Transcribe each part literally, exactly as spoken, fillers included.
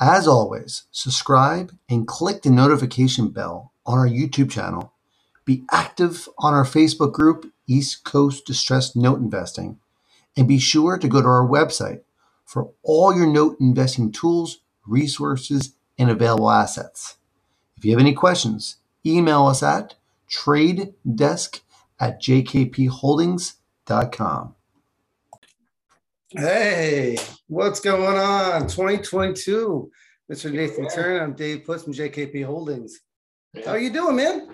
As always, subscribe and click the notification bell on our YouTube channel. Be active on our Facebook group, East Coast Distressed Note Investing. And be sure to go to our website for all your note investing tools, resources, and available assets. If you have any questions, email us at tradedesk at j k p holdings dot com. Hey, what's going on? twenty twenty-two. Mister Nathan yeah. Turner, I'm Dave Putz from J K P Holdings. Yeah. How are you doing, man?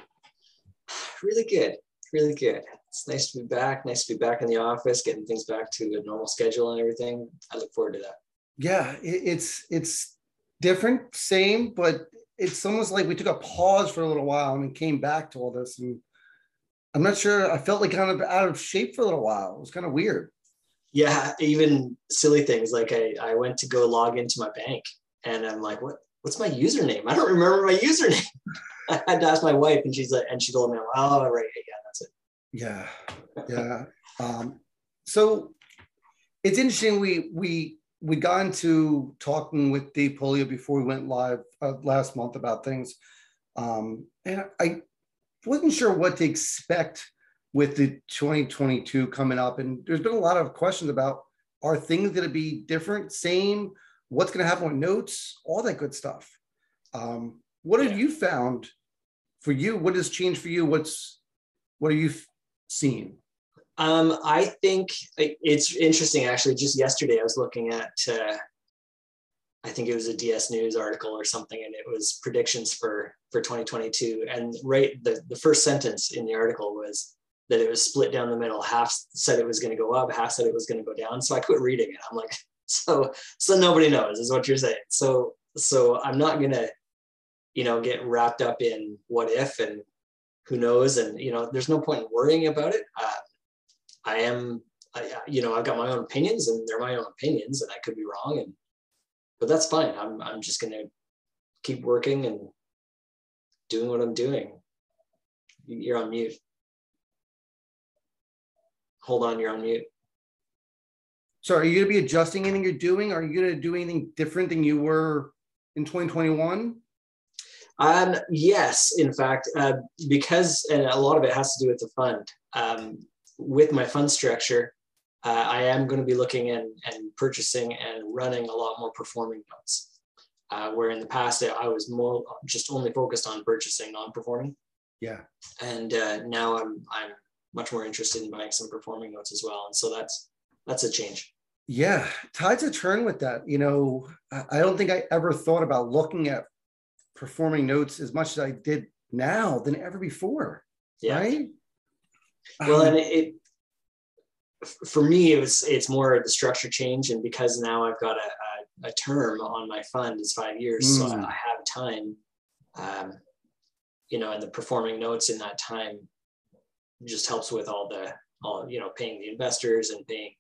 Really good. Really good. It's nice to be back. Nice to be back in the office, getting things back to a normal schedule and everything. I look forward to that. Yeah, it's it's different, same, but it's almost like we took a pause for a little while and then came back to all this. And I'm not sure. I felt like kind of out of shape for a little while. It was kind of weird. Yeah, even silly things like I I went to go log into my bank and I'm like, what what's my username? I don't remember my username. I had to ask my wife, and she's like, and she told me, oh right, yeah, that's it. Yeah, yeah. Um, so it's interesting. We we we got into talking with Dave Puglia before we went live uh, last month about things, um, and I wasn't sure what to expect with the twenty twenty-two coming up. And there's been a lot of questions about, are things going to be different, same? What's going to happen with notes? All that good stuff. Um, what have you found for you? What has changed for you? What's what are you seen? Um, I think it's interesting, actually. Just yesterday, I was looking at, uh, I think it was a D S News article or something, and it was predictions for, for twenty twenty-two. And right, the, the first sentence in the article was that it was split down the middle. Half said it was going to go up, half said it was going to go down. So I quit reading it. I'm like, so, so nobody knows is what you're saying. So, so I'm not going to, you know, get wrapped up in what if and who knows. And, you know, there's no point in worrying about it. Uh, I am, I, you know, I've got my own opinions, and they're my own opinions, and I could be wrong. And, but that's fine. I'm, I'm just going to keep working and doing what I'm doing. You're on mute. Hold on, you're on mute. So are you going to be adjusting anything you're doing? Are you going to do anything different than you were in twenty twenty-one? Um, yes, in fact, uh, because and a lot of it has to do with the fund. Um, with my fund structure, uh, I am going to be looking and, and purchasing and running a lot more performing notes, uh, where in the past I was more just only focused on purchasing non-performing. Yeah. And uh, now I'm I'm. much more interested in buying some performing notes as well. And so that's, that's a change. Yeah. Tides a turn with that. You know, I don't think I ever thought about looking at performing notes as much as I did now than ever before. Yeah. Right. Well, um, and it, it, for me, it was, it's more of the structure change. And because now I've got a, a, a term on my fund is five years. Mm. So I have time, um, you know, and the performing notes in that time just helps with all the, all you know, paying the investors and paying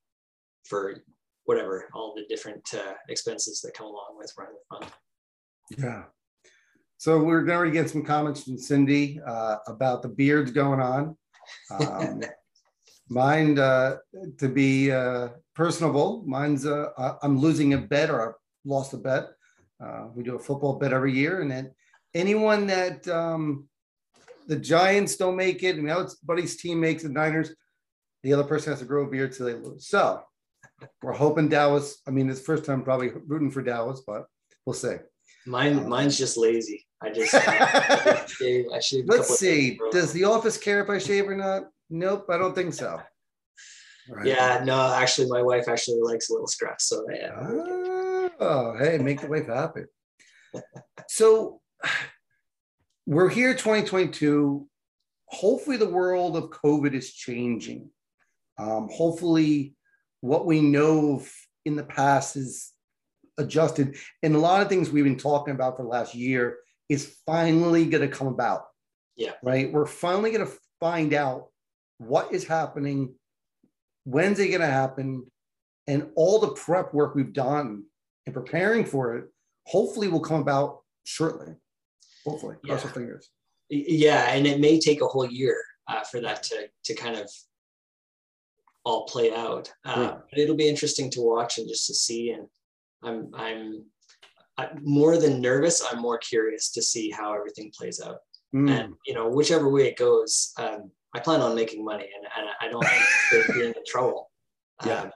for whatever, all the different uh, expenses that come along with running the fund. Yeah. So we're going to get some comments from Cindy uh, about the beards going on. Um, mine, uh, to be uh, personable, mine's, uh, I'm losing a bet, or I've lost a bet. Uh, we do a football bet every year. And then anyone that, um, the Giants don't make it, and now it's Buddy's team makes the Niners. The other person has to grow a beard till they lose. So we're hoping Dallas. I mean, it's first time probably rooting for Dallas, but we'll see. Mine, um, mine's just lazy. I just. I shave, I shave Let's see. Does the office care if I shave or not? Nope, I don't think so. Right. Yeah, no. Actually, my wife actually likes a little scruff. So yeah. Oh, hey, make the wife happy. So. We're here twenty twenty-two. Hopefully the world of COVID is changing. Um, hopefully what we know of in the past is adjusted. And a lot of things we've been talking about for the last year is finally going to come about. Yeah. Right? We're finally going to find out what is happening, when's it going to happen, and all the prep work we've done and preparing for it hopefully will come about shortly. Hopefully, cross your fingers. Yeah, and it may take a whole year uh, for that to to kind of all play out. Uh, yeah. But it'll be interesting to watch and just to see. And I'm I'm I, more than nervous, I'm more curious to see how everything plays out. Mm. And, you know, whichever way it goes, um, I plan on making money, and, and I don't think they're being in trouble. Yeah. Um,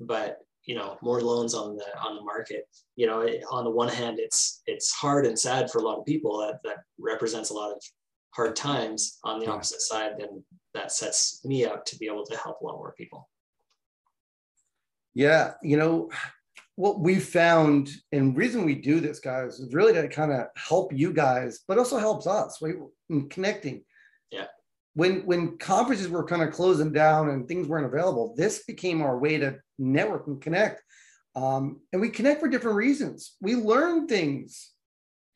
but, you know, more loans on the, on the market, you know, it, on the one hand, it's, it's hard and sad for a lot of people. That, that represents a lot of hard times. On the yeah. opposite side, then that sets me up to be able to help a lot more people. Yeah. You know, what we found, and reason we do this, guys, is really to kind of help you guys, but also helps us in connecting. Yeah. When, when conferences were kind of closing down and things weren't available, this became our way to network and connect. Um, and we connect for different reasons. We learn things.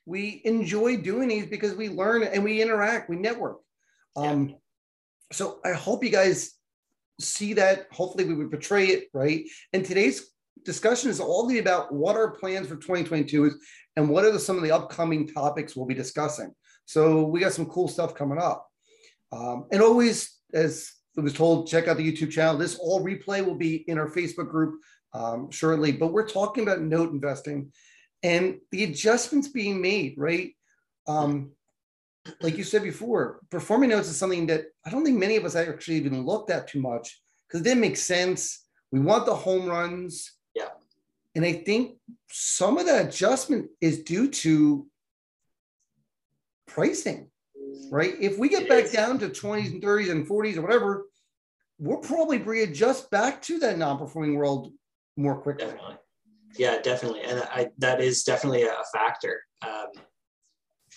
We enjoy doing these because we learn and we interact, we network. Um, yeah. So I hope you guys see that. Hopefully we would portray it, right? And today's discussion is all about what our plans for twenty twenty-two is and what are the, some of the upcoming topics we'll be discussing. So we got some cool stuff coming up. Um, and always, as it was told, check out the YouTube channel. This all replay will be in our Facebook group um, shortly, but we're talking about note investing and the adjustments being made, right? Um, like you said before, performing notes is something that I don't think many of us actually even looked at too much because it didn't make sense. We want the home runs. Yeah. And I think some of that adjustment is due to pricing, right? If we get it back is. down to twenties and thirties and forties or whatever, we'll probably readjust back to that non-performing world more quickly. Definitely. Yeah, definitely. And I, that is definitely a factor. Um,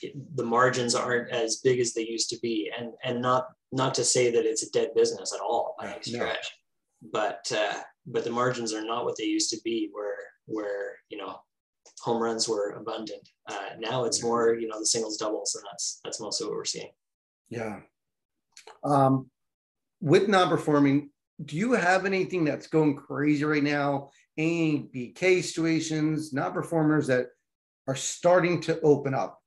it, the margins aren't as big as they used to be. And, and not, not to say that it's a dead business at all by any stretch. No. But, uh, but the margins are not what they used to be, where, where, you know, home runs were abundant. Uh, now it's more, you know, the singles, doubles, and that's, that's mostly what we're seeing. Yeah. Um, with non-performing, do you have anything that's going crazy right now? Any B K situations, non-performers that are starting to open up?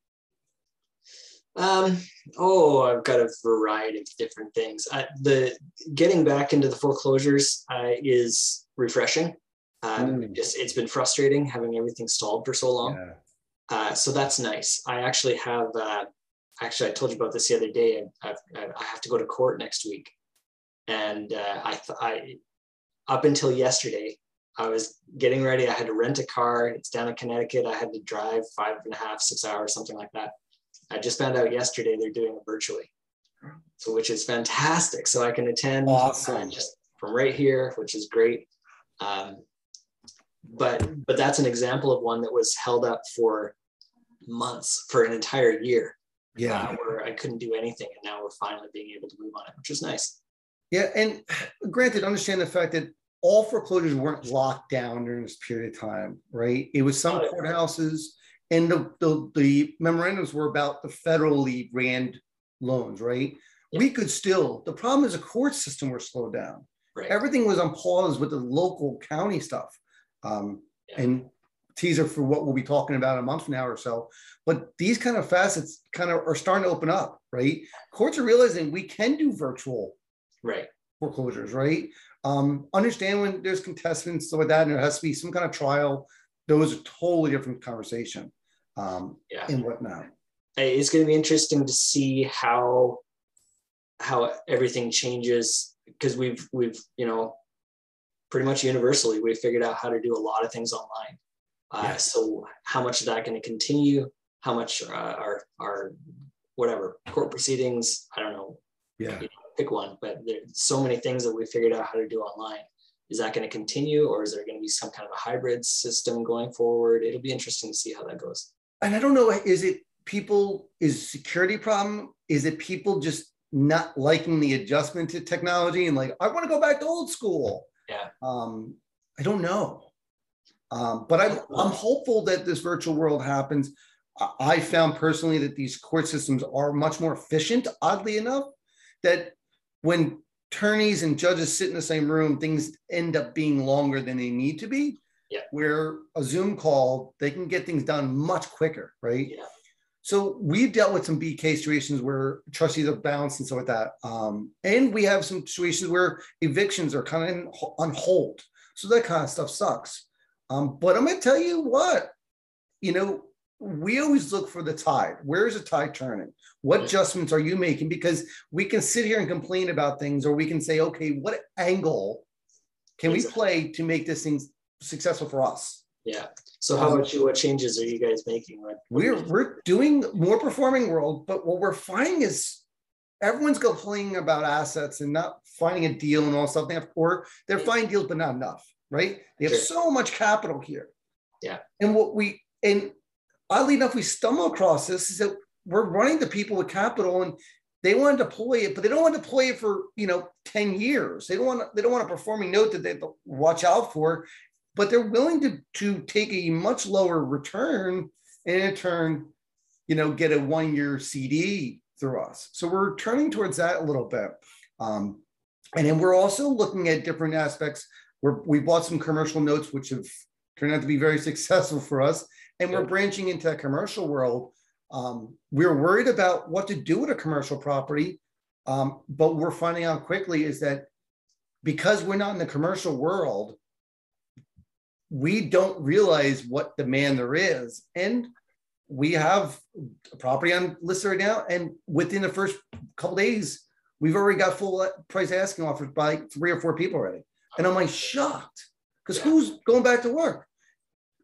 Um, oh, I've got a variety of different things. I, the getting back into the foreclosures uh, is refreshing. Um, mm. just, it's been frustrating having everything stalled for so long. Yeah. Uh, so that's nice. I actually have, uh, actually, I told you about this the other day, and I've, I have to go to court next week. And uh, I, I, up until yesterday, I was getting ready. I had to rent a car. It's down in Connecticut. I had to drive five and a half, six hours, something like that. I just found out yesterday they're doing it virtually, so which is fantastic. So I can attend awesome. just from right here, which is great. Um, but but that's an example of one that was held up for months, for an entire year. Yeah, uh, where I couldn't do anything, and now we're finally being able to move on it, which is nice. Yeah, and granted, understand the fact that all foreclosures weren't locked down during this period of time, right? It was some courthouses. And the, the, the memorandums were about the federally ran loans, right? Yeah. We could still, the problem is the court system were slowed down. Right. Everything was on pause with the local county stuff. Um, yeah. And teaser for what we'll be talking about a month from now or so. But these kind of facets kind of are starting to open up, right? Courts are realizing we can do virtual right. foreclosures, right? Um, understand when there's contestants, so with that, and there has to be some kind of trial. Those are totally different conversation. Um, yeah. And whatnot. It's going to be interesting to see how how everything changes, because we've we've you know pretty much universally we figured out how to do a lot of things online. Uh, yeah. So how much is that going to continue? How much uh, are are whatever court proceedings? I don't know. Yeah, you know, pick one. But there's so many things that we figured out how to do online. Is that going to continue, or is there going to be some kind of a hybrid system going forward? It'll be interesting to see how that goes. And I don't know, is it people, is security problem? Is it people just not liking the adjustment to technology and like, I want to go back to old school? Yeah. Um, I don't know. Um, but I'm, I'm hopeful that this virtual world happens. I found personally that these court systems are much more efficient, oddly enough, that when attorneys and judges sit in the same room, things end up being longer than they need to be. Yeah. Where a Zoom call, they can get things done much quicker, right? Yeah. So we've dealt with some B K situations where trustees are bounced and stuff like that. Um, and we have some situations where evictions are kind of on hold. So that kind of stuff sucks. Um, but I'm going to tell you what, you know, we always look for the tide. Where is the tide turning? What adjustments are you making? Because we can sit here and complain about things, or we can say, okay, what angle can we play to make this thing successful for us? Yeah. So how much, what changes are you guys making? Like, we're, we're doing more performing world, but what we're finding is everyone's complaining about assets and not finding a deal and all stuff. They have, or they're finding deals, but not enough, right? They have sure. so much capital here. Yeah. And what we, and oddly enough, we stumble across this is that we're running to people with capital and they want to deploy it, but they don't want to deploy it for, you know, ten years. They don't want to, they don't want a performing note that they have to watch out for, but they're willing to, to take a much lower return and in turn, you know, get a one-year C D through us. So we're turning towards that a little bit. Um, and then we're also looking at different aspects. We're, we bought some commercial notes, which have turned out to be very successful for us. And we're branching into that commercial world. Um, we're worried about what to do with a commercial property. Um, but we're finding out quickly is that because we're not in the commercial world, we don't realize what demand there is. And we have a property on list right now. And within the first couple of days, we've already got full price asking offers by three or four people already. And I'm like shocked because who's going back to work?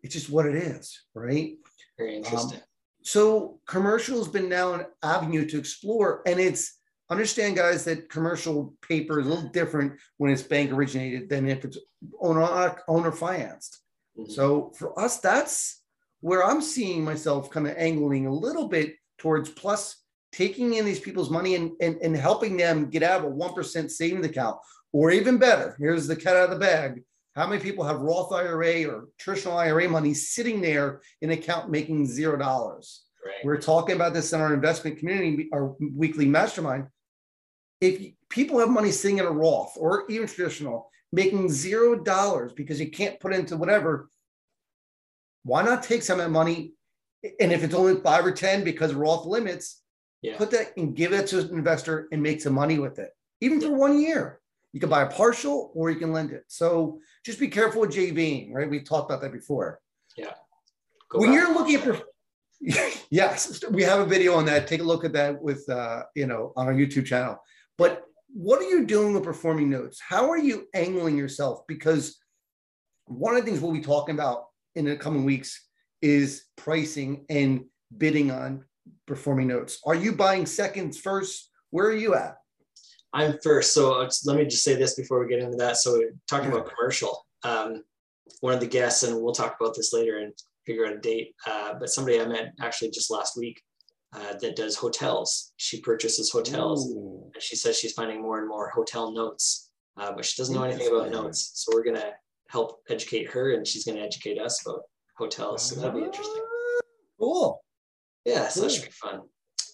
It's just what it is, right? Very interesting. Um, so commercial has been now an avenue to explore. And it's, understand guys that commercial paper is a little different when it's bank originated than if it's owner, owner financed. Mm-hmm. So for us, that's where I'm seeing myself kind of angling a little bit towards, plus taking in these people's money and, and, and helping them get out of a one percent savings account, or even better, here's the cat out of the bag. How many people have Roth I R A or traditional I R A money sitting there in an account making zero dollars? Right. We're talking about this in our investment community, our weekly mastermind. If people have money sitting in a Roth or even traditional, making zero dollars because you can't put into whatever, why not take some of that money? And if it's only five or ten because Roth limits, yeah. put that and give it to an investor and make some money with it, even yeah. for one year. You can buy a partial or you can lend it. So just be careful with JVing, right? We've talked about that before. Yeah. Go when out. You're looking at, yes, we have a video on that. Take a look at that with, uh, you know, on our YouTube channel. But what are you doing with performing notes? How are you angling yourself? Because one of the things we'll be talking about in the coming weeks is pricing and bidding on performing notes. Are you buying seconds first? Where are you at? I'm first. So let me just say this before we get into that. So talking about commercial, um, one of the guests, and we'll talk about this later and figure out a date, uh, but somebody I met actually just last week uh, that does hotels. She purchases hotels. Ooh. And she says she's finding more and more hotel notes, uh, but she doesn't know anything about notes. So we're going to help educate her and she's going to educate us about hotels. So that'll be interesting. Cool. Yeah, so that should be fun.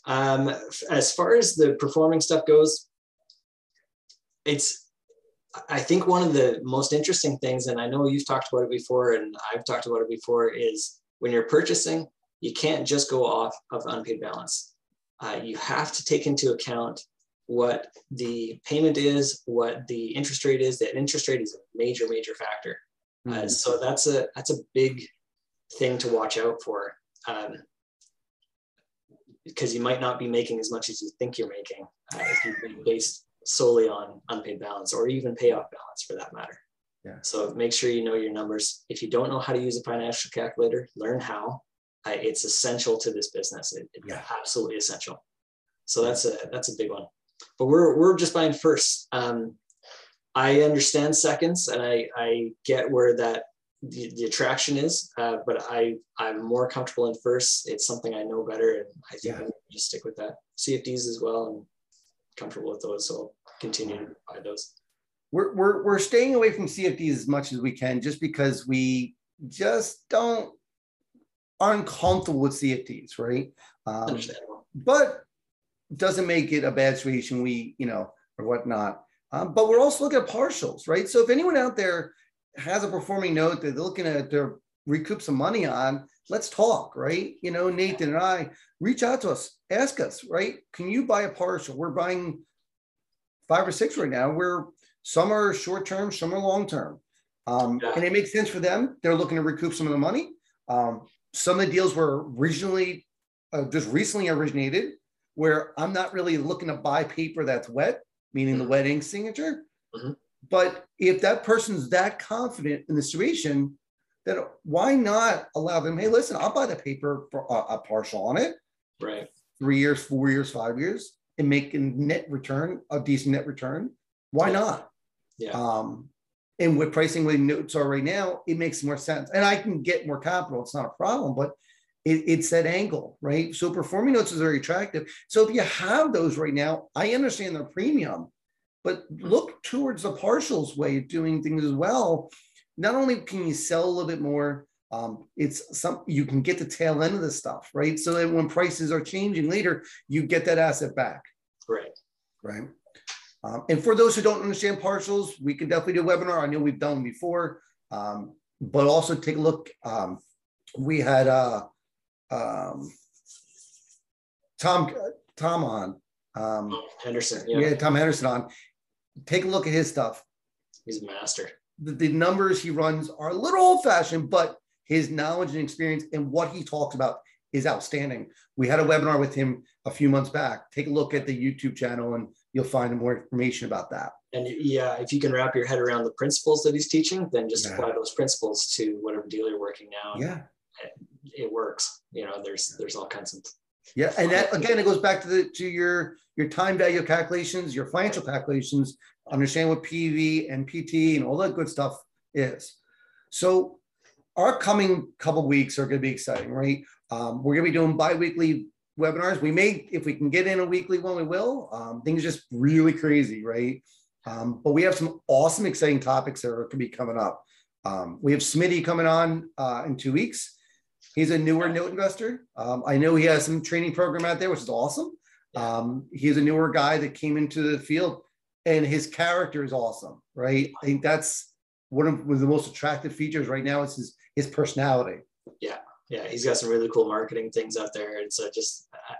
Um, as far as the performing stuff goes, it's, I think one of the most interesting things, and I know you've talked about it before, and I've talked about it before, is when you're purchasing, you can't just go off of unpaid balance. Uh, you have to take into account what the payment is, what the interest rate is. That interest rate is a major, major factor. Mm-hmm. uh, so that's a that's a big thing to watch out for, um, because you might not be making as much as you think you're making uh, if you've been based solely on unpaid balance or even payoff balance for that matter. Yeah. So make sure you know your numbers. If you don't know how to use a financial calculator, learn how. Uh, it's essential to this business. It, it's yeah. absolutely essential. So that's a that's a big one. But we're we're just buying first. Um, I understand seconds, and I I get where that the, the attraction is, uh, but I I'm more comfortable in first. It's something I know better, and I think yeah. I'm gonna just stick with that. C F Ds as well. And, comfortable with those, so I'll continue to buy those. We're, we're, we're staying away from C F Ds as much as we can just because we just don't, aren't comfortable with C F Ds, right? Um, Understandable. But doesn't make it a bad situation, we, you know, or whatnot. Um, but we're also looking at partials, right? So if anyone out there has a performing note that they're looking at to recoup some money on, let's talk, right? You know, Nathan and I, reach out to us, ask us, right? Can you buy a partial? We're buying five or six right now. We're, some are short-term, some are long-term. Um, yeah. And it makes sense for them. They're looking to recoup some of the money. Um, some of the deals were originally, uh, just recently originated, where I'm not really looking to buy paper that's wet, meaning mm-hmm. the wet ink signature. Mm-hmm. But if that person's that confident in the situation, then why not allow them, hey, listen, I'll buy the paper for a, a partial on it. Right. Three years, four years, five years, and make a net return, a decent net return. Why yeah. not? Yeah. Um, and with pricing where notes are right now, it makes more sense. And I can get more capital. It's not a problem, but it, it's that angle, right? So performing notes is very attractive. So if you have those right now, I understand their premium, but look towards the partials way of doing things as well. Not only can you sell a little bit more, um, it's some you can get the tail end of the stuff, right? So that when prices are changing later, you get that asset back. Right. Right. Um, and for those who don't understand partials, we can definitely do a webinar. I know we've done before, um, but also take a look. Um, we had uh, um, Tom Tom on. Um, Henderson. Yeah. yeah, Tom Henderson on. Take a look at his stuff. He's a master. The, the numbers he runs are a little old-fashioned, but his knowledge and experience and what he talks about is outstanding. We had a webinar with him a few months back. Take a look at the YouTube channel, and you'll find more information about that. And yeah, if you can wrap your head around the principles that he's teaching, then just yeah. apply those principles to whatever deal you're working now. Yeah, it works. You know, there's there's all kinds of yeah, and that again, it goes back to the to your your time value calculations, your financial calculations. Understand what P V and P T and all that good stuff is. So our coming couple weeks are going to be exciting, right? Um, we're going to be doing bi-weekly webinars. We may, if we can get in a weekly one, we will. Um, things are just really crazy, right? Um, but we have some awesome, exciting topics that are going to be coming up. Um, we have Smitty coming on uh, in two weeks. He's a newer note investor. Um, I know he has some training program out there, which is awesome. Um, he's a newer guy that came into the field. And his character is awesome, right? I think that's one of the most attractive features right now is his, his personality. Yeah, yeah, he's got some really cool marketing things out there. And so just, uh,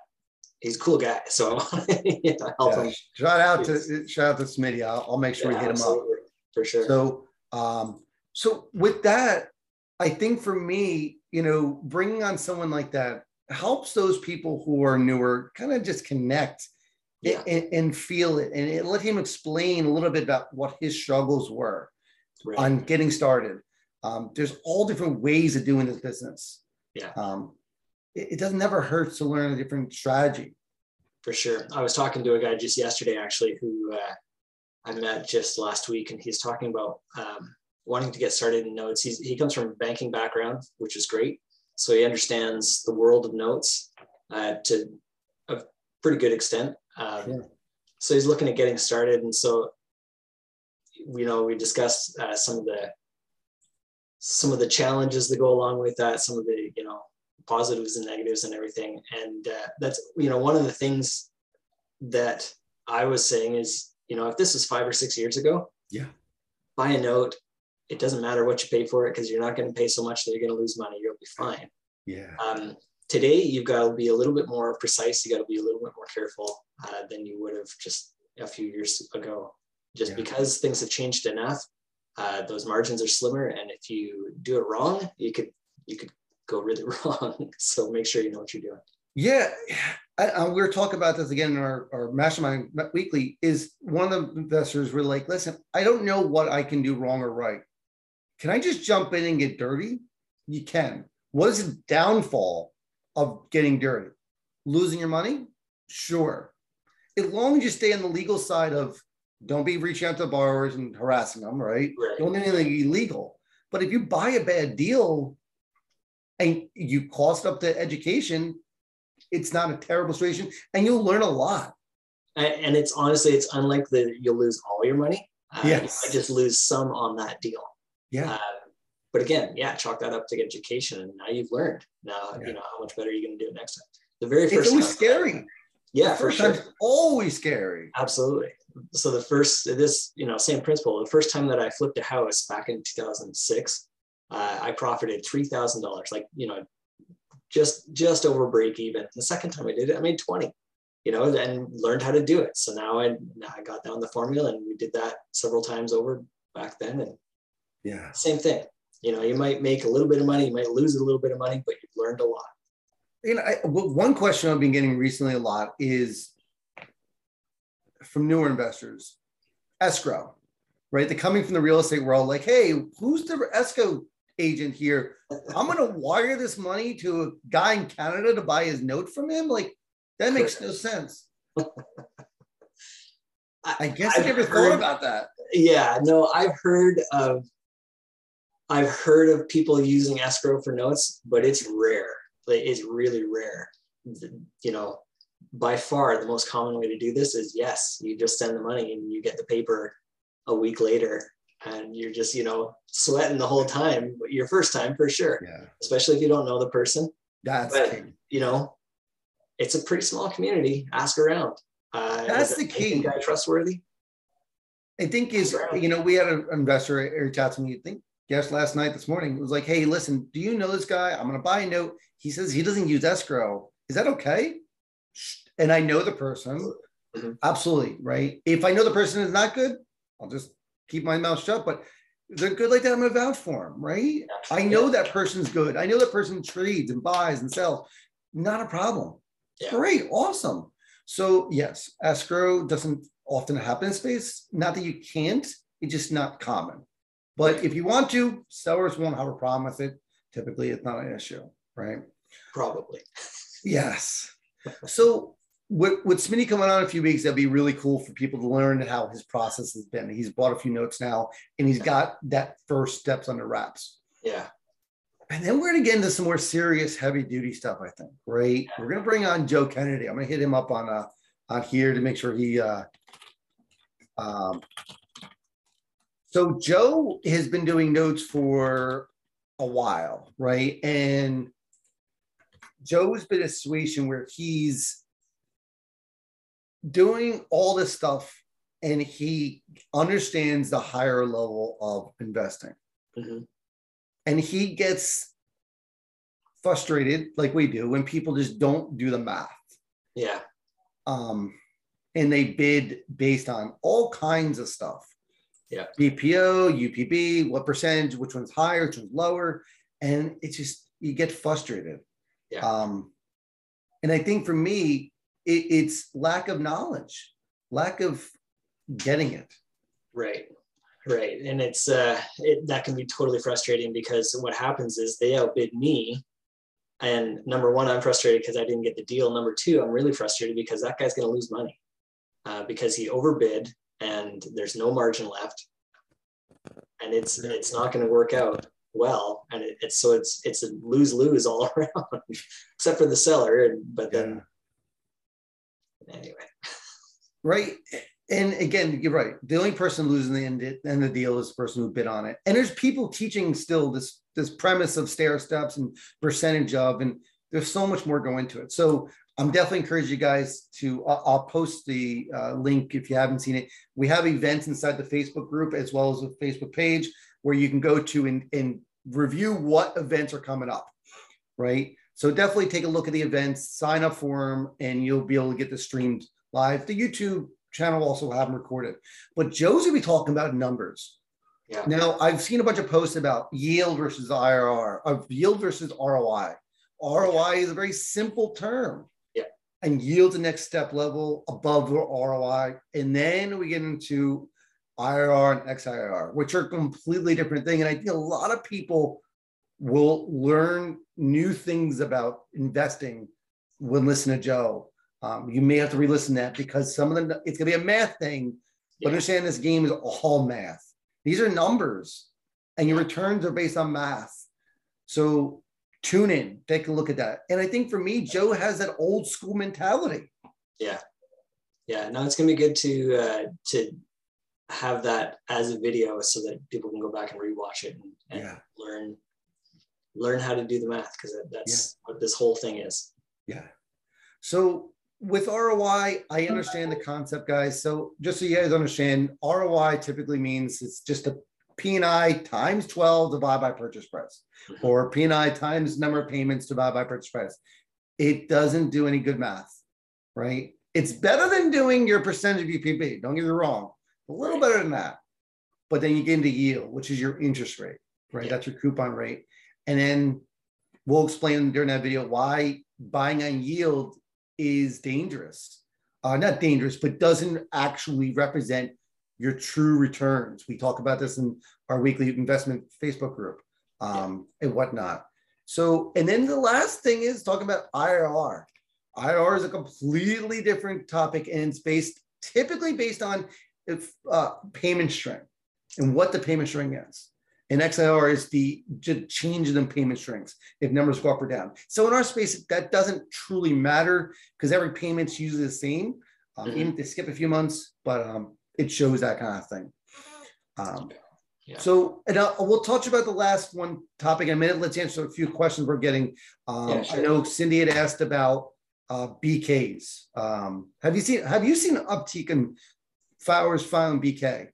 he's a cool guy. So yeah, help yeah. him. Shout out to shout out to Smitty. I'll, I'll make sure yeah, we hit him up for sure. So, um, so with that, I think for me, you know, bringing on someone like that helps those people who are newer kind of just connect. Yeah. And, and feel it, and it let him explain a little bit about what his struggles were right. on getting started. Um, there's all different ways of doing this business. Yeah, um, it, it doesn't never hurt to learn a different strategy. For sure. I was talking to a guy just yesterday, actually, who uh, I met just last week, and he's talking about um, wanting to get started in notes. He's, he comes from a banking background, which is great. So he understands the world of notes uh, to a pretty good extent. Um, sure. So he's looking at getting started. And so, you know, we discussed uh, some of the, some of the challenges that go along with that, some of the, you know, positives and negatives and everything. And uh, that's, you know, one of the things that I was saying is, you know, if this was five or six years ago, yeah, buy a note. It doesn't matter what you pay for it, because you're not going to pay so much that you're going to lose money. You'll be fine. Yeah. Um, Today, you've got to be a little bit more precise. You got to be a little bit more careful uh, than you would have just a few years ago, just yeah. because things have changed enough. Uh, those margins are slimmer, and if you do it wrong, you could you could go really wrong. So make sure you know what you're doing. Yeah, I, I, we were talking about this again in our, our mastermind weekly. Is one of the investors were like, "Listen, I don't know what I can do wrong or right. Can I just jump in and get dirty?" You can. What is the downfall of getting dirty? Losing your money? Sure. As long as you stay on the legal side of don't be reaching out to borrowers and harassing them, right? right? Don't do anything illegal. But if you buy a bad deal and you cost up the education, it's not a terrible situation, and you'll learn a lot. And it's honestly, it's unlikely that you'll lose all your money. Uh, yes. You might just lose some on that deal. Yeah. Uh, But again, yeah, chalk that up to education, and now you've learned. Now yeah. you know how much better you're going to do it next time. The very first it's always time, scary. Yeah, the first for sure. time's always scary. Absolutely. So the first, this you know, same principle. The first time that I flipped a house back in two thousand six, uh, I profited three thousand dollars, like you know, just just over break even. The second time I did it, I made twenty. You know, and learned how to do it. So now I now I got down the formula, and we did that several times over back then, and yeah, same thing. You know, you might make a little bit of money, you might lose a little bit of money, but you've learned a lot. You know, I, one question I've been getting recently a lot is from newer investors, escrow, right? They're coming from the real estate world, like, hey, who's the escrow agent here? I'm going to wire this money to a guy in Canada to buy his note from him. Like, that makes no sense. I, I guess I've I never heard, thought about that. Yeah, no, I've heard of, I've heard of people using escrow for notes, but it's rare. It's really rare. You know, by far the most common way to do this is, yes, you just send the money and you get the paper a week later, and you're just, you know, sweating the whole time, your first time for sure. Yeah. Especially if you don't know the person. That's but, key. You know, it's a pretty small community. Ask around. Uh, That's the key. Guy trustworthy. I think is, you know, we had an investor reach out to me, I think, yes, last night, this morning, it was like, hey, listen, do you know this guy? I'm going to buy a note. He says he doesn't use escrow. Is that okay? And I know the person. Mm-hmm. Absolutely, right? If I know the person is not good, I'll just keep my mouth shut. But if they're good like that, I'm going to vouch for them, right? Yeah. I know yeah. that person's good. I know that person trades and buys and sells. Not a problem. Yeah. Great. Awesome. So yes, escrow doesn't often happen in space. Not that you can't. It's just not common. But if you want to, sellers won't have a problem with it. Typically, it's not an issue, right? Probably. Yes. So with, with Smitty coming on in a few weeks, that'd be really cool for people to learn how his process has been. He's bought a few notes now, and he's got that first steps under wraps. Yeah. And then we're going to get into some more serious, heavy-duty stuff, I think, right? We're going to bring on Joe Kennedy. I'm going to hit him up on, uh, on here to make sure he uh, – um, So Joe has been doing notes for a while, right? And Joe has been in a situation where he's doing all this stuff and he understands the higher level of investing. Mm-hmm. And he gets frustrated, like we do, when people just don't do the math. Yeah. Um, and they bid based on all kinds of stuff. Yeah. B P O, U P B, what percentage, which one's higher, which one's lower. And it's just, you get frustrated. Yeah. Um, and I think for me, it, it's lack of knowledge, lack of getting it. Right. Right. And it's, uh, it, that can be totally frustrating because what happens is they outbid me. And number one, I'm frustrated because I didn't get the deal. Number two, I'm really frustrated because that guy's going to lose money uh, because he overbid. And there's no margin left, and it's it's not going to work out well, and it, it's so it's it's a lose lose all around, except for the seller. And, but then yeah. anyway, right? And again, you're right. The only person losing the end and the deal is the person who bid on it. And there's people teaching still this this premise of stair steps and percentage of, and there's so much more going to it. So. I'm definitely encourage you guys to, uh, I'll post the uh, link if you haven't seen it. We have events inside the Facebook group as well as the Facebook page where you can go to and, and review what events are coming up, right? So definitely take a look at the events, sign up for them, and you'll be able to get the streamed live. The YouTube channel also have them recorded. But Joe's going to be talking about numbers. Yeah. Now, I've seen a bunch of posts about yield versus I R R, of yield versus R O I. R O I is a very simple term. And yield the next step level above R O I. And then we get into I R R and X I R R, which are completely different things. And I think a lot of people will learn new things about investing when listening to Joe. Um, you may have to re-listen to that because some of them, it's going to be a math thing. But yeah. Understand this game is all math. These are numbers. And your returns are based on math. So tune in, take a look at that. And I think for me, Joe has that old school mentality. Yeah. Yeah. No, it's going to be good to, uh, to have that as a video so that people can go back and rewatch it and, and yeah. learn, learn how to do the math. Cause that's yeah. what this whole thing is. Yeah. So with R O I, I understand the concept, guys. So just so you guys understand, R O I typically means it's just a P and I times twelve divided by purchase price, or P and I times number of payments divided by purchase price. It doesn't do any good math, right? It's better than doing your percentage of U P B. Don't get me wrong. A little better than that. But then you get into yield, which is your interest rate. right? Yeah. That's your coupon rate. And then we'll explain during that video why buying on yield is dangerous. Uh, not dangerous, but doesn't actually represent your true returns. We talk about this in our weekly investment Facebook group um, yeah. and whatnot. So, and then the last thing is talking about I R R. I R R is a completely different topic, and it's based typically based on if, uh, payment string and what the payment string is. And X I R is the change in the payment strings if numbers go up or down. So in our space, that doesn't truly matter because every payment's usually the same, um, mm-hmm. even if they skip a few months, but um, it shows that kind of thing. Um, yeah. So and I'll, we'll touch about the last one topic in a minute. Let's answer a few questions we're getting. Um, yeah, sure. I know Cindy had asked about uh, B Ks. Um, have you seen Have you seen an uptick in Fowler's filing B K?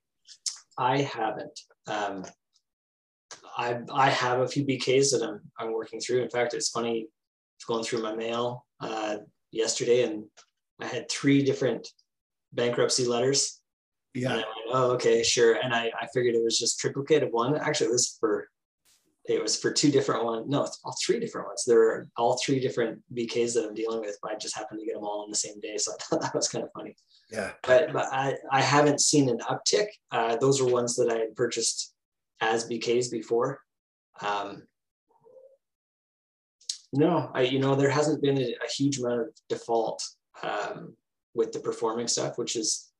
I haven't. Um, I, I have a few B Ks that I'm, I'm working through. In fact, it's funny, going through my mail uh, yesterday, and I had three different bankruptcy letters. Yeah. And I went, oh, okay, sure. And I, I figured it was just triplicate of one. Actually, it was for, it was for two different ones. No, it's all three different ones. There are all three different B Ks that I'm dealing with, but I just happened to get them all on the same day. So I thought that was kind of funny. Yeah. But, but I, I haven't seen an uptick. Uh, those were ones that I had purchased as B Ks before. Um, no, I, you know, there hasn't been a, a huge amount of default um, with the performing stuff, which is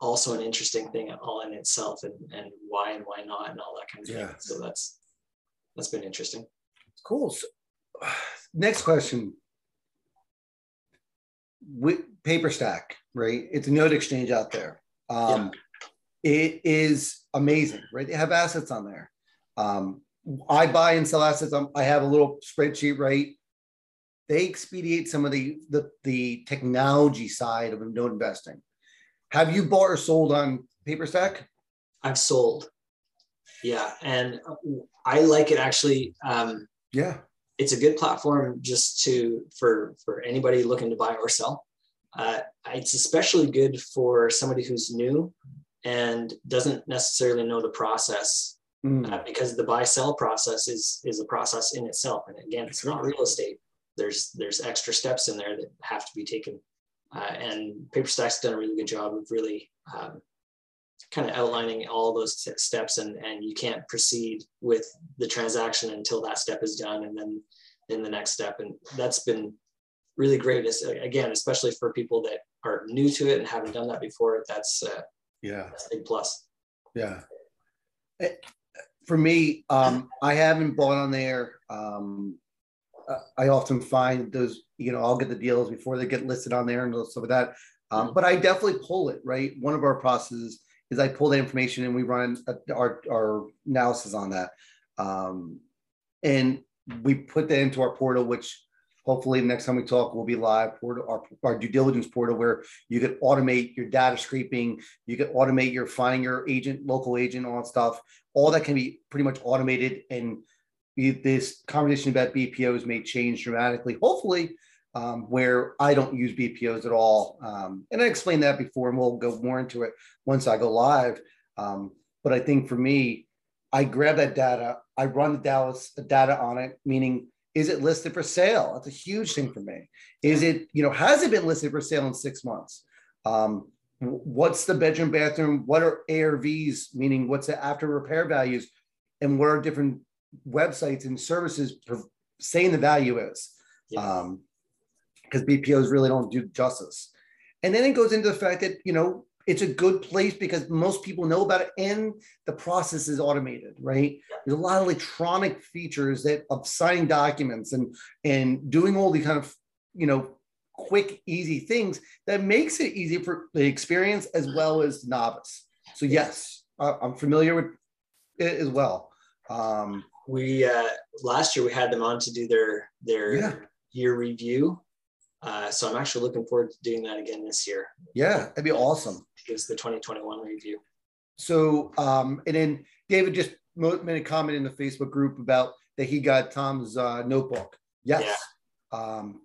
also an interesting thing all in itself, and, and why and why not and all that kind of yeah. thing. So that's, that's been interesting. Cool. So, uh, next question. With Paperstack, right? It's a note exchange out there. Um, yeah. It is amazing, right? They have assets on there. Um, I buy and sell assets. I'm, I have a little spreadsheet, right? They expedite some of the, the, the technology side of note investing. Have you bought or sold on Paperstack? I've sold. Yeah, and I like it actually. Um, yeah. It's a good platform just to for, for anybody looking to buy or sell. Uh, it's especially good for somebody who's new and doesn't necessarily know the process mm. uh, because the buy-sell process is is a process in itself. And again, it's not real estate. There's there's extra steps in there that have to be taken. Uh, and Paperstack's done a really good job of really um, kind of outlining all those steps. And, and you can't proceed with the transaction until that step is done, and then in the next step. And that's been really great. It's, again, especially for people that are new to it and haven't done that before, that's... Uh, Yeah. That's a big plus. Yeah. For me, um, I haven't bought on there. Um, I often find those, you know, I'll get the deals before they get listed on there and stuff like that. Um, mm-hmm. But I definitely pull it, right? One of our processes is I pull that information and we run a, our, our analysis on that. Um, and we put that into our portal, which hopefully the next time we talk, we'll be live portal, our, our due diligence portal, where you could automate your data scraping, you could automate your finding your agent, local agent, all that stuff. All that can be pretty much automated, and this conversation about B P Os may change dramatically, hopefully, um, where I don't use B P Os at all. Um, and I explained that before, and we'll go more into it once I go live. Um, but I think for me, I grab that data, I run the Dallas data on it, meaning, is it listed for sale? That's a huge thing for me. Is it, you know, has it been listed for sale in six months? Um, what's the bedroom, bathroom? What are A R Vs, meaning what's the after repair values? And what are different websites and services saying the value is? Because um, B P Os really don't do justice. And then it goes into the fact that, you know, it's a good place because most people know about it, and the process is automated, right? There's a lot of electronic features that of signing documents and, and doing all the kind of, you know, quick, easy things that makes it easy for the experience as well as novice. So yes, I'm familiar with it as well. Um, we, uh, last year we had them on to do their, their yeah. year review. Uh, so I'm actually looking forward to doing that again this year. Yeah, that'd be awesome. It's the twenty twenty-one review. So, um, and then David just made a comment in the Facebook group about that he got Tom's uh, notebook. Yes. Yeah. Um,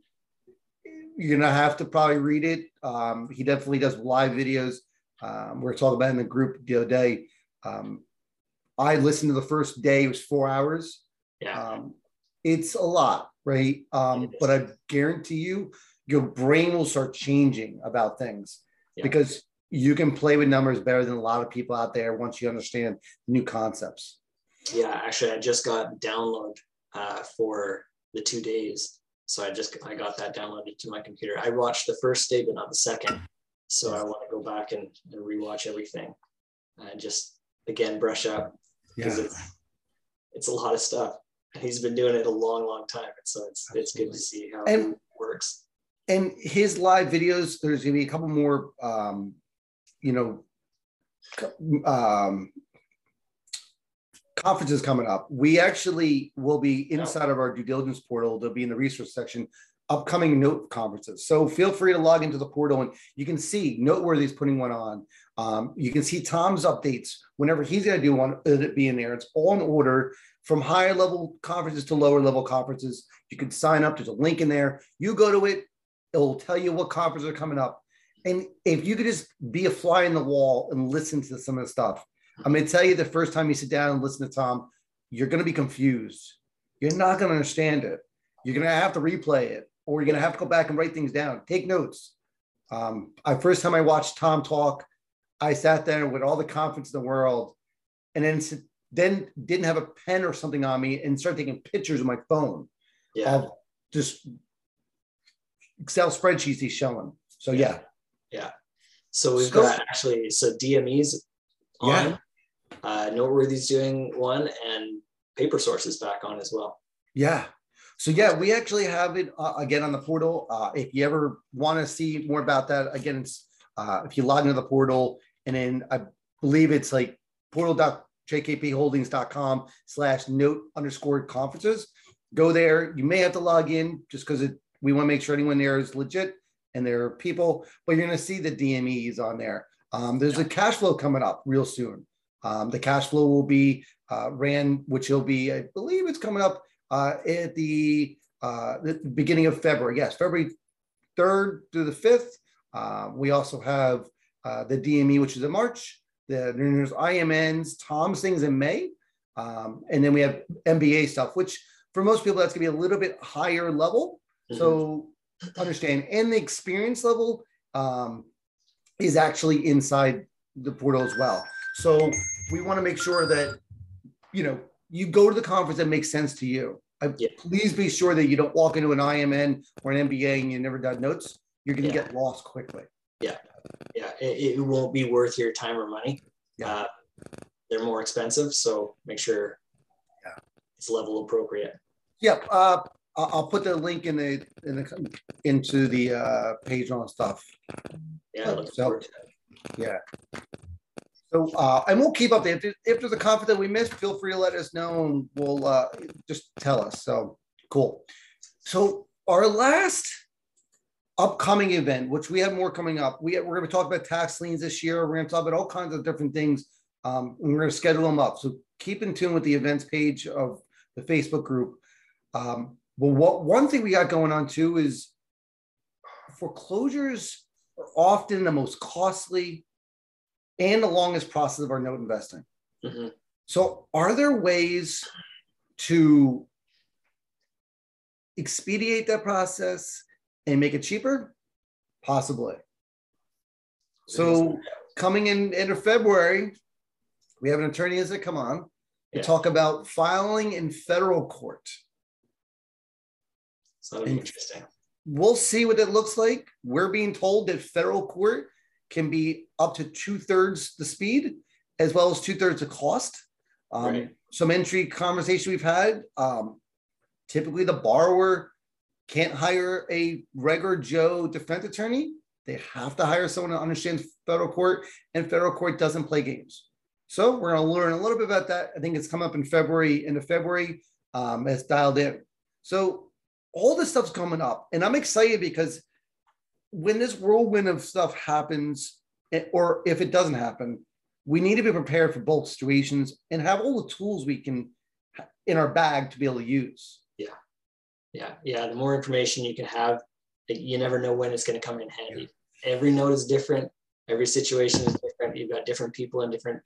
you're going to have to probably read it. Um, he definitely does live videos. Um, we were talking about it in the group the other day. Um, I listened to the first day. It was four hours. Yeah. Um, it's a lot, right? Um, but I guarantee you, your brain will start changing about things yeah. because you can play with numbers better than a lot of people out there once you understand new concepts. Yeah, actually, I just got download uh, for the two days. So I just I got that downloaded to my computer. I watched the first day, but not the second. So I want to go back and, and rewatch everything and just, again, brush up. Because yeah. it's, it's a lot of stuff. And he's been doing it a long, long time. And so it's, it's good to see how and, it works. And his live videos, there's going to be a couple more, um, you know, um, conferences coming up. We actually will be inside yeah. of our due diligence portal. They'll be in the resource section, upcoming note conferences. So feel free to log into the portal and you can see Noteworthy's putting one on. Um, you can see Tom's updates whenever he's going to do one, it'll be in there. It's all in order from higher level conferences to lower level conferences. You can sign up. There's a link in there. You go to it. It'll tell you what conferences are coming up. And if you could just be a fly in the wall and listen to some of the stuff, I'm going to tell you the first time you sit down and listen to Tom, you're going to be confused. You're not going to understand it. You're going to have to replay it, or you're going to have to go back and write things down. Take notes. Um, I first time I watched Tom talk, I sat there with all the confidence in the world and then, then didn't have a pen or something on me and started taking pictures of my phone yeah. of just Excel spreadsheets he's showing. So, yeah. Yeah. So we've so, got actually, so D M E's on. Yeah. Uh, Noteworthy's doing one and Paper Source is back on as well. Yeah. So, yeah, we actually have it, uh, again, on the portal. Uh, if you ever want to see more about that, again, it's, uh, if you log into the portal, and then I believe it's like portal.jkpholdings.com slash note underscore conferences. Go there. You may have to log in just because we want to make sure anyone there is legit and there are people, but you're going to see the D M Es on there. Um, there's a cash flow coming up real soon. Um, the cash flow will be uh, ran, which will be, I believe it's coming up uh, at the, uh, the beginning of February. Yes, February third through the fifth. Uh, we also have uh, the D M E, which is in March. The, there's I M Ns, Tom's things in May. Um, and then we have M B A stuff, which for most people, that's going to be a little bit higher level. Mm-hmm. So understand. And the experience level um, is actually inside the portal as well. So we want to make sure that, you know, you go to the conference that makes sense to you. I, yeah. Please be sure that you don't walk into an I M N or an M B A and you never got notes. You're going to yeah. get lost quickly. Yeah. Yeah. It, it won't be worth your time or money. Yeah. Uh, they're more expensive. So make sure yeah. it's level appropriate. Yep. Yeah, uh, I'll put the link in the, in the into the uh, page on stuff. Yeah. Looking so, forward to that. Yeah. So, uh, and we'll keep updated. If, if there's a conference that we missed, feel free to let us know and we'll uh, just tell us. So, cool. So, our last upcoming event, which we have more coming up, we, we're going to talk about tax liens this year. We're going to talk about all kinds of different things. Um, and we're going to schedule them up. So, keep in tune with the events page of the Facebook group. Um, well, what, one thing we got going on too is foreclosures are often the most costly and the longest process of our note investing. Mm-hmm. So are there ways to expedite that process and make it cheaper? Possibly. So coming in end of February, we have an attorney that come on yeah. to talk about filing in federal court. So that'll be interesting. We'll see what it looks like. We're being told that federal court can be up to two-thirds the speed, as well as two-thirds the cost. Um, right. Some entry conversation we've had, um, typically the borrower can't hire a regular Joe defense attorney. They have to hire someone who understands federal court, and federal court doesn't play games. So we're gonna learn a little bit about that. I think it's come up in February, end of February, um, it's dialed in. So all this stuff's coming up, and I'm excited because when this whirlwind of stuff happens, or if it doesn't happen, we need to be prepared for both situations and have all the tools we can in our bag to be able to use. Yeah. Yeah. Yeah. The more information you can have, you never know when it's going to come in handy. Every note is different. Every situation is different. You've got different people in different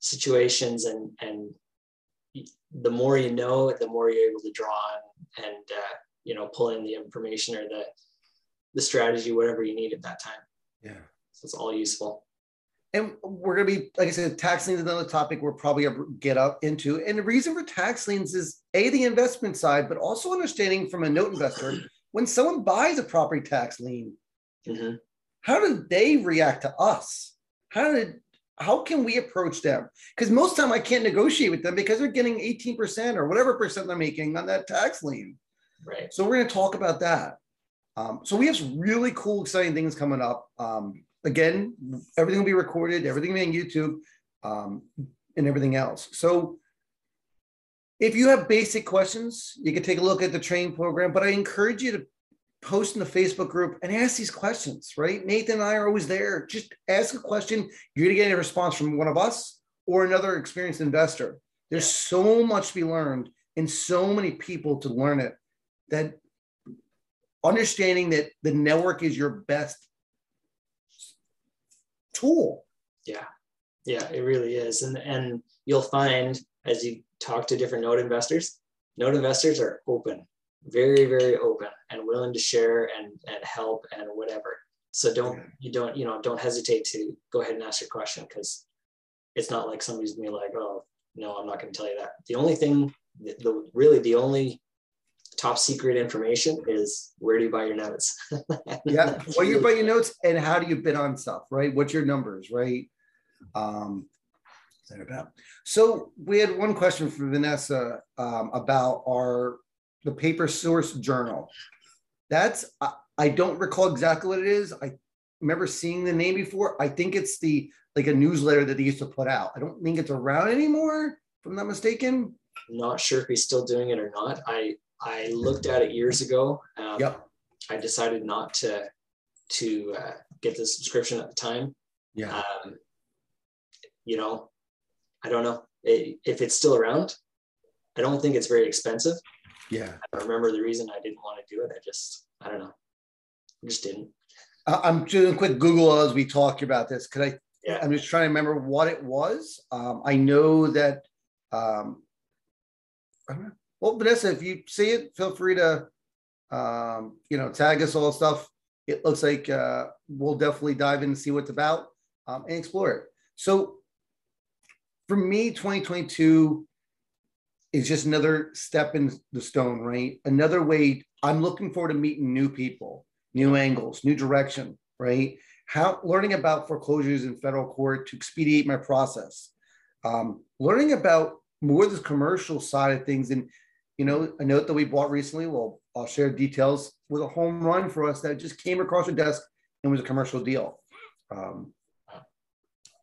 situations, and and the more you know, the more you're able to draw on and uh, you know, pull in the information or the the strategy, whatever you need at that time. Yeah, so it's all useful. And we're going to be, like I said, tax liens is another topic we're probably going to get up into. And the reason for tax liens is A, the investment side, but also understanding from a note investor, when someone buys a property tax lien, mm-hmm. how do they react to us? How did, how can we approach them? Because most of the time I can't negotiate with them because they're getting eighteen percent or whatever percent they're making on that tax lien. Right. So we're going to talk about that. Um, so we have some really cool, exciting things coming up. Um, Again, everything will be recorded, everything will be on YouTube, um, and everything else. So if you have basic questions, you can take a look at the training program, but I encourage you to post in the Facebook group and ask these questions, right? Nathan and I are always there. Just ask a question. You're going to get a response from one of us or another experienced investor. There's so much to be learned and so many people to learn it, that understanding that the network is your best tool. Yeah. Yeah, it really is. And, and you'll find as you talk to different note investors, note investors are open, very, very open and willing to share and, and help and whatever. So don't, you don't, you know, don't hesitate to go ahead and ask your question, because it's not like somebody's gonna be like, oh, no, I'm not going to tell you that. The only thing, the, the really the only top secret information is, where do you buy your notes? Yeah, where you buy your notes and how do you bid on stuff, right? What's your numbers, right? Um, that about. So we had one question from Vanessa um, about our the paper source journal. That's, I, I don't recall exactly what it is. I remember seeing the name before. I think it's the like a newsletter that they used to put out. I don't think it's around anymore, if I'm not mistaken. I'm not sure if he's still doing it or not. I I looked at it years ago. Um, yep. I decided not to to uh, get the subscription at the time. Yeah. Um, you know, I don't know it, if it's still around. I don't think it's very expensive. Yeah. I remember the reason I didn't want to do it. I just, I don't know. I just didn't. I'm doing a quick Google as we talk about this, because I, yeah. I'm just trying to remember what it was. Um, I know that, um, I don't know. Well, Vanessa, if you see it, feel free to, um, you know, tag us all stuff. It looks like uh, we'll definitely dive in and see what's about um, and explore it. So for me, twenty twenty-two is just another step in the stone, right? Another way. I'm looking forward to meeting new people, new angles, new direction, right? How learning about foreclosures in federal court to expedite my process, um, learning about more the commercial side of things. And you know, a note that we bought recently, well, I'll share details, with a home run for us that just came across your desk and was a commercial deal. Um,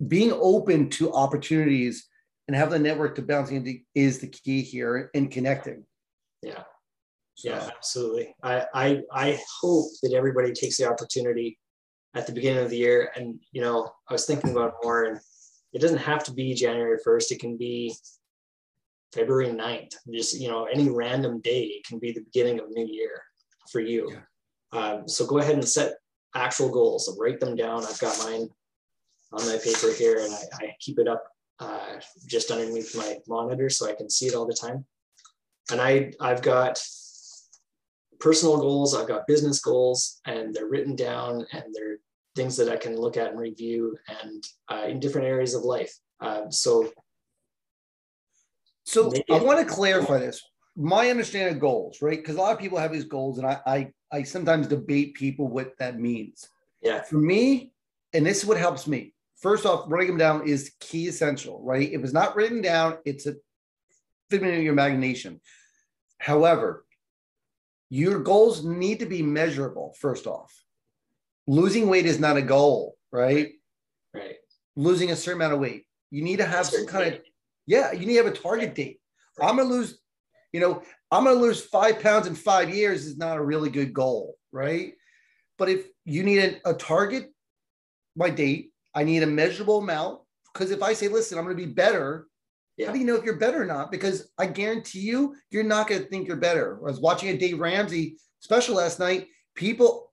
being open to opportunities and have the network to bouncing is the key here in connecting. Yeah, so. Yeah, absolutely. I, I, I hope that everybody takes the opportunity at the beginning of the year. And, you know, I was thinking about more, and it doesn't have to be January first. It can be February ninth, just, you know, any random day can be the beginning of new year for you. Yeah. Um, so go ahead and set actual goals and write them down. I've got mine on my paper here, and I, I keep it up uh, just underneath my monitor so I can see it all the time. And I, I've got personal goals, I've got business goals, and they're written down, and they're things that I can look at and review, and uh, in different areas of life. Uh, so So I want to clarify this. My understanding of goals, right? Because a lot of people have these goals, and I, I, I sometimes debate people what that means. Yeah. For me, and this is what helps me. First off, writing them down is key essential, right? If it's not written down, it's a figment of your imagination. However, your goals need to be measurable. First off, losing weight is not a goal, right? Right. Losing a certain amount of weight, you need to have some kind of Yeah, you need to have a target date. I'm going to lose, you know, I'm going to lose five pounds in five years is not a really good goal, right? But if you need a, a target by date, I need a measurable amount. Because if I say, listen, I'm going to be better, yeah. How do you know if you're better or not? Because I guarantee you, you're not going to think you're better. I was watching a Dave Ramsey special last night. People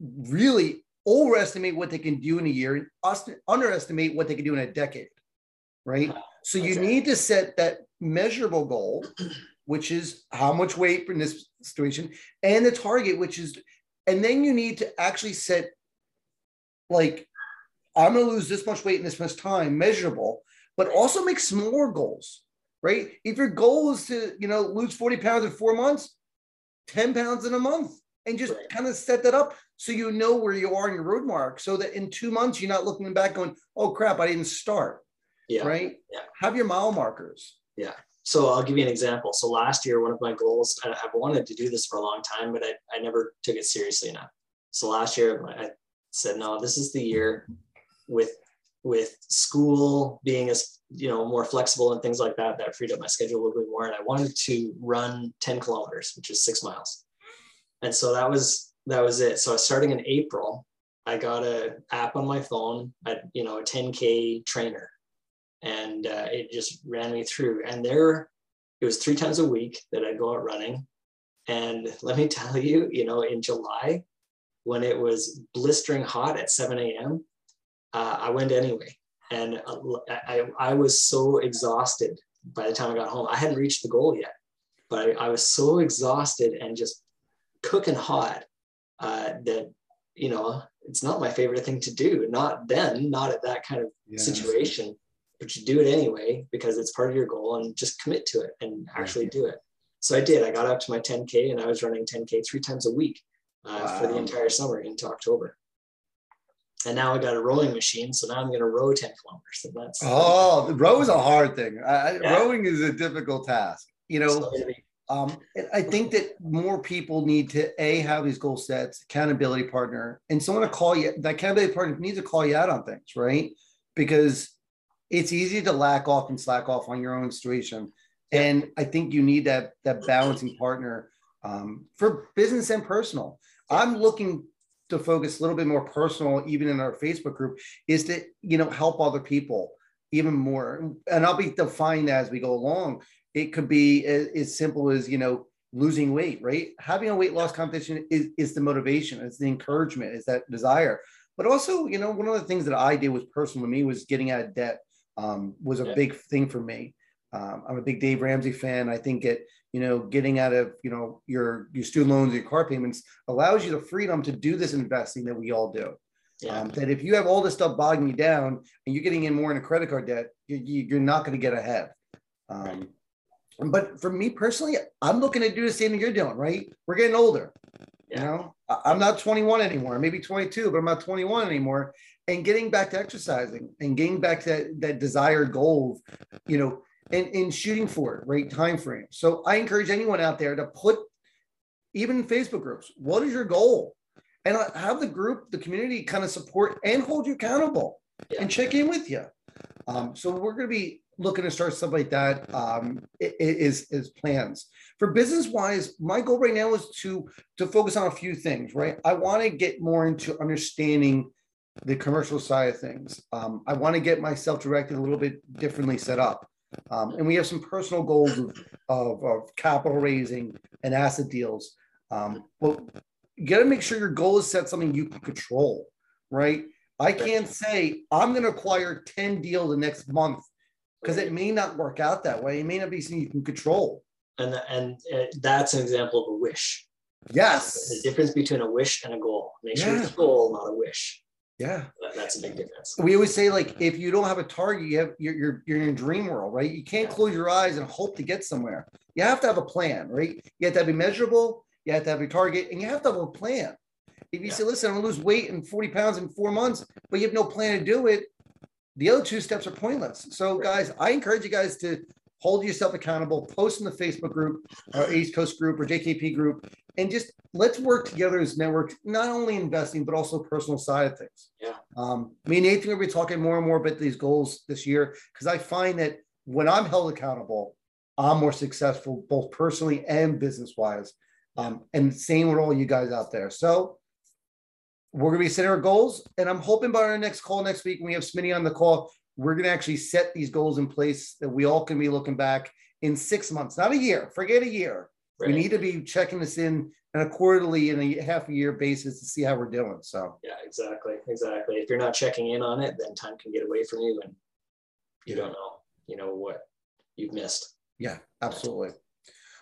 really overestimate what they can do in a year and underestimate what they can do in a decade. right? So you okay. need to set that measurable goal, which is how much weight in this situation, and the target, which is, and then you need to actually set, like, I'm going to lose this much weight in this much time, measurable, but also make smaller goals, right? If your goal is to, you know, lose forty pounds in four months, ten pounds in a month, and just right. kind of set that up so you know where you are in your road mark, so that in two months, you're not looking back going, oh crap, I didn't start, yeah. right? Yeah. Have your mile markers. Yeah. So I'll give you an example. So last year, one of my goals, I, I've wanted to do this for a long time, but I, I never took it seriously enough. So last year I said, no, this is the year with, with school being as, you know, more flexible and things like that, that freed up my schedule a little bit more. And I wanted to run ten kilometers, which is six miles. And so that was, that was it. So I was starting in April, I got a app on my phone, I, you know, a ten K trainer. And uh, it just ran me through. And there, it was three times a week that I'd go out running. And let me tell you, you know, in July, when it was blistering hot at seven a m, uh, I went anyway. And I, I was so exhausted by the time I got home. I hadn't reached the goal yet, but I, I was so exhausted and just cooking hot uh, that, you know, it's not my favorite thing to do. Not then, not at that kind of yes. situation. But you do it anyway, because it's part of your goal, and just commit to it and actually do it. So I did, I got up to my ten K and I was running ten K three times a week uh, wow. for the entire summer into October. And now I got a rowing machine. So now I'm going to row ten kilometers. And that's Oh, the row is a hard thing. I, yeah. Rowing is a difficult task. You know, um, I think that more people need to A, have these goal sets, accountability partner, and someone to call you, that accountability partner needs to call you out on things, right? Because it's easy to lack off and slack off on your own situation. And I think you need that, that balancing partner um, for business and personal. I'm looking to focus a little bit more personal, even in our Facebook group, is to, you know, help other people even more. And I'll be defined as we go along. It could be as, as simple as, you know, losing weight, right? Having a weight loss competition is, is the motivation, it's the encouragement, it's that desire. But also, you know, one of the things that I did was personal to me was getting out of debt. Um, was a yeah. big thing for me. Um, I'm a big Dave Ramsey fan. I think it, you know, getting out of, you know, your, your student loans, your car payments allows you the freedom to do this investing that we all do. Yeah. Um, that if you have all this stuff bogging you down and you're getting in more in a credit card debt, you, you're not going to get ahead. Um, right. But for me personally, I'm looking to do the same thing you're doing, right? We're getting older. Yeah. You know, I'm not twenty-one anymore, maybe twenty-two, but I'm not twenty-one anymore. And getting back to exercising and getting back to that, that desired goal, you know, and, and shooting for it, right? Time frame. So I encourage anyone out there to put, even in Facebook groups, what is your goal? And have the group, the community kind of support and hold you accountable yeah. and check in with you. Um, so we're going to be looking to start stuff like that um, is, is plans. For business-wise, my goal right now is to, to focus on a few things, right? I want to get more into understanding the commercial side of things. Um, I want to get myself directed a little bit differently set up. Um, and we have some personal goals of, of, of capital raising and asset deals. Um, but you got to make sure your goal is set something you can control, right? I can't say I'm going to acquire ten deals the next month because it may not work out that way. It may not be something you can control. And, the, and uh, that's an example of a wish. Yes. The difference between a wish and a goal. Make sure yeah. it's a goal, not a wish. Yeah, that's a big difference. We always say, like, if you don't have a target, you have you're you're, you're in a dream world, right? You can't close your eyes and hope to get somewhere. You have to have a plan, right? You have to be measurable. You have to have a target, and you have to have a plan. If you yeah. say, "Listen, I'm gonna lose weight and forty pounds in four months," but you have no plan to do it, the other two steps are pointless. So, right. guys, I encourage you guys to hold yourself accountable. Post in the Facebook group, or East Coast group, or J K P group. And just let's work together as networks, not only investing, but also personal side of things. Yeah. Um, me and Nathan will be talking more and more about these goals this year, because I find that when I'm held accountable, I'm more successful both personally and business-wise. Um, and same with all you guys out there. So we're going to be setting our goals. And I'm hoping by our next call next week, when we have Smitty on the call, we're going to actually set these goals in place that we all can be looking back in six months, not a year, forget a year. Right. We need to be checking this in on a quarterly and a half a year basis to see how we're doing. So yeah, exactly. Exactly. If you're not checking in on it, then time can get away from you and you don't know, you know, what you've missed. Yeah, absolutely.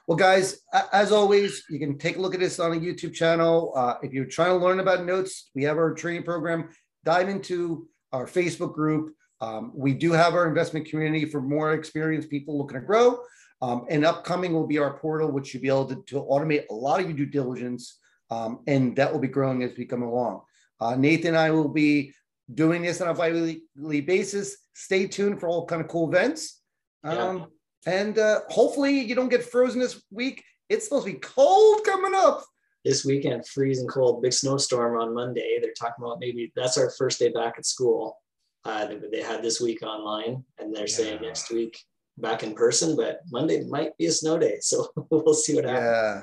Well, guys, as always, you can take a look at this on a YouTube channel. Uh, if you're trying to learn about notes, we have our training program. Dive into our Facebook group. Um, we do have our investment community for more experienced people looking to grow. Um, and upcoming will be our portal, which you'll be able to, to automate a lot of your due diligence. Um, and that will be growing as we come along. Uh, Nathan and I will be doing this on a bi-weekly basis. Stay tuned for all kind of cool events. Um, yeah. And uh, hopefully you don't get frozen this week. It's supposed to be cold coming up. This weekend, freezing cold, big snowstorm on Monday. They're talking about maybe that's our first day back at school. Uh, they had this week online, and they're yeah. saying next week back in person, but Monday might be a snow day. So we'll see what happens. Yeah.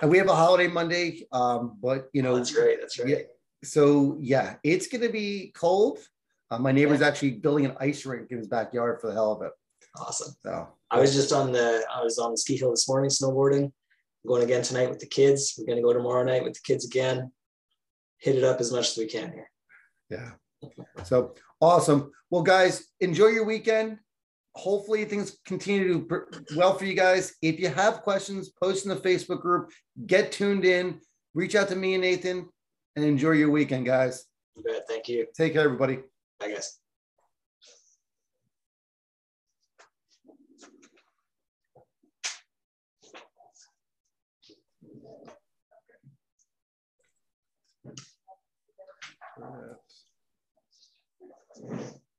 And we have a holiday Monday, um, but, you know. Oh, that's right. That's right. Yeah, so, yeah, it's going to be cold. Uh, my neighbor's yeah. actually building an ice rink in his backyard for the hell of it. Awesome. So I was just on the I was on the ski hill this morning snowboarding. I'm going again tonight with the kids. We're going to go tomorrow night with the kids again. Hit it up as much as we can here. Yeah. So awesome. Well, guys, enjoy your weekend. Hopefully things continue to do well for you guys. If you have questions, post in the Facebook group. Get tuned in. Reach out to me and Nathan, and enjoy your weekend, guys. You bet. Thank you. Take care, everybody. Bye, guys. Yes. That's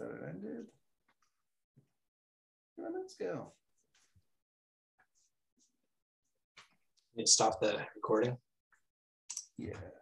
how it ended. Well, let's go. You need to stop the recording? Yeah.